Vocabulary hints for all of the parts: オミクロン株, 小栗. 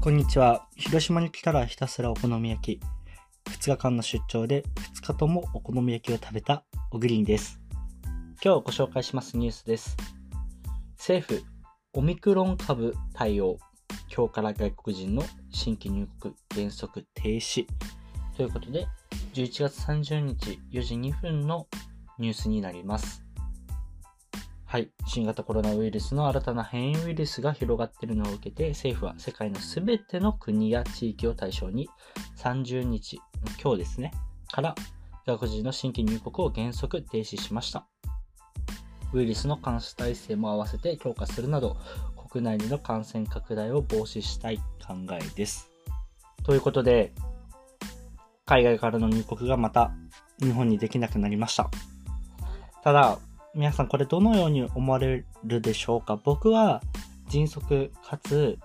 こんにちは。広島に来たらひたすらお好み焼き。2日間の出張で2日ともお好み焼きを食べた小栗です。今日ご紹介しますニュースです。政府、オミクロン株対応。今日から外国人の新規入国原則停止。ということで、11月30日4時2分のニュースになります。はい、新型コロナウイルスの新たな変異ウイルスが広がっているのを受けて、政府は世界のすべての国や地域を対象に30日、今日ですね、から外国人の新規入国を原則停止しました。ウイルスの監視体制も合わせて強化するなど、国内での感染拡大を防止したい考えです。ということで、海外からの入国がまた日本にできなくなりました。ただ、皆さんこれどのように思われるでしょうか。僕は迅速かつ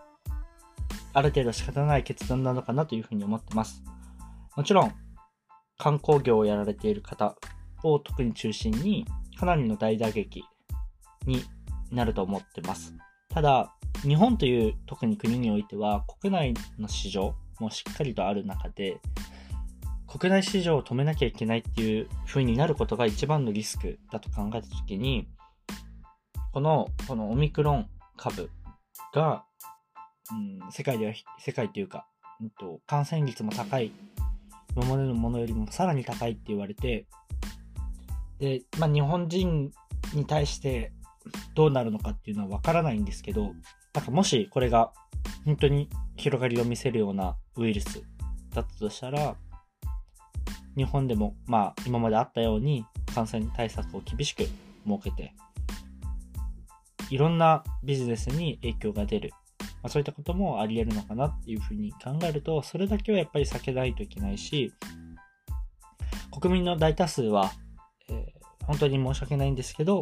ある程度仕方ない決断なのかなというふうに思ってます。もちろん観光業をやられている方を特に中心にかなりの大打撃になると思ってます。ただ日本という特に国においては国内の市場もしっかりとある中で国内市場を止めなきゃいけないっていう風になることが一番のリスクだと考えたときに、このオミクロン株が、世界というか、感染率も高い、今までのものよりもさらに高いって言われて、で、日本人に対してどうなるのかっていうのはわからないんですけど、もしこれが本当に広がりを見せるようなウイルスだったとしたら、日本でも、今まであったように感染対策を厳しく設けていろんなビジネスに影響が出る、そういったこともあり得るのかなっていうふうに考えると、それだけはやっぱり避けないといけないし、国民の大多数は、本当に申し訳ないんですけど、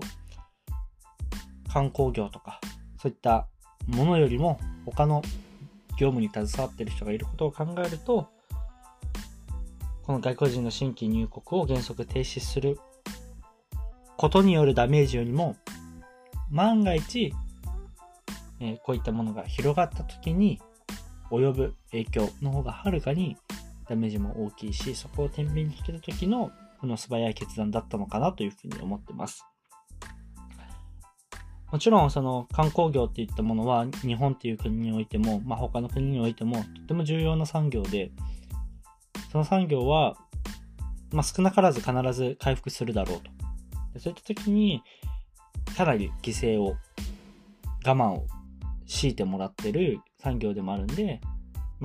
観光業とかそういったものよりも他の業務に携わっている人がいることを考えると、この外国人の新規入国を原則停止することによるダメージよりも、万が一、こういったものが広がった時に及ぶ影響の方がはるかにダメージも大きいし、そこを天秤にかけた時のこの素早い決断だったのかなというふうに思ってます。もちろんその観光業っていったものは日本という国においても、他の国においてもとても重要な産業で、その産業は、少なからず必ず回復するだろうと。で、そういった時にかなり犠牲を、我慢を強いてもらってる産業でもあるんで、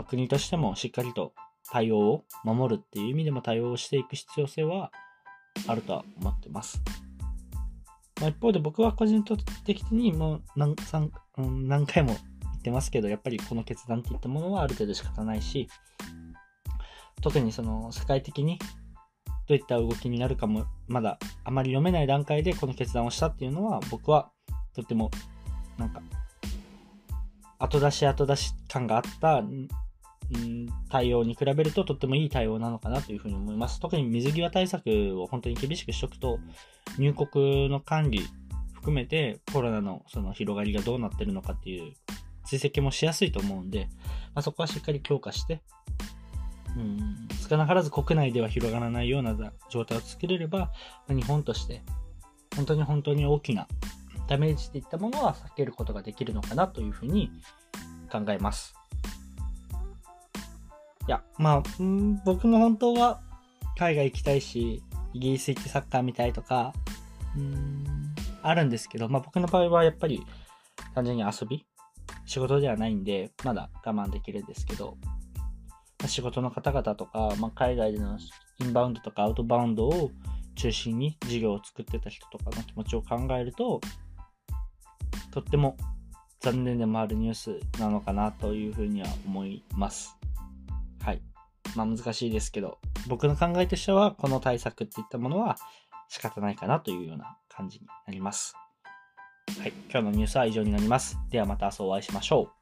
国としてもしっかりと対応を守るっていう意味でも対応していく必要性はあるとは思ってます。一方で僕は個人的にもう 何回も言ってますけど、やっぱりこの決断っていったものはある程度仕方ないし、特にその世界的にどういった動きになるかもまだあまり読めない段階でこの決断をしたっていうのは、僕はとても後出し感があった対応に比べるととってもいい対応なのかなというふうに思います。特に水際対策を本当に厳しくしておくと、入国の管理含めてコロナのその広がりがどうなってるのかっていう追跡もしやすいと思うんで、そこはしっかり強化して少なからず国内では広がらないような状態を作れれば、日本として本当に大きなダメージといったものは避けることができるのかなというふうに考えます。僕も本当は海外行きたいし、イギリス行ってサッカー見たいとかあるんですけど、僕の場合はやっぱり単純に遊び、仕事ではないんでまだ我慢できるんですけど、仕事の方々とか、海外でのインバウンドとかアウトバウンドを中心に事業を作ってた人とかの気持ちを考えると、とっても残念でもあるニュースなのかなというふうには思います。はい。難しいですけど、僕の考えとしてはこの対策っていったものは仕方ないかなというような感じになります。はい。今日のニュースは以上になります。ではまた明日お会いしましょう。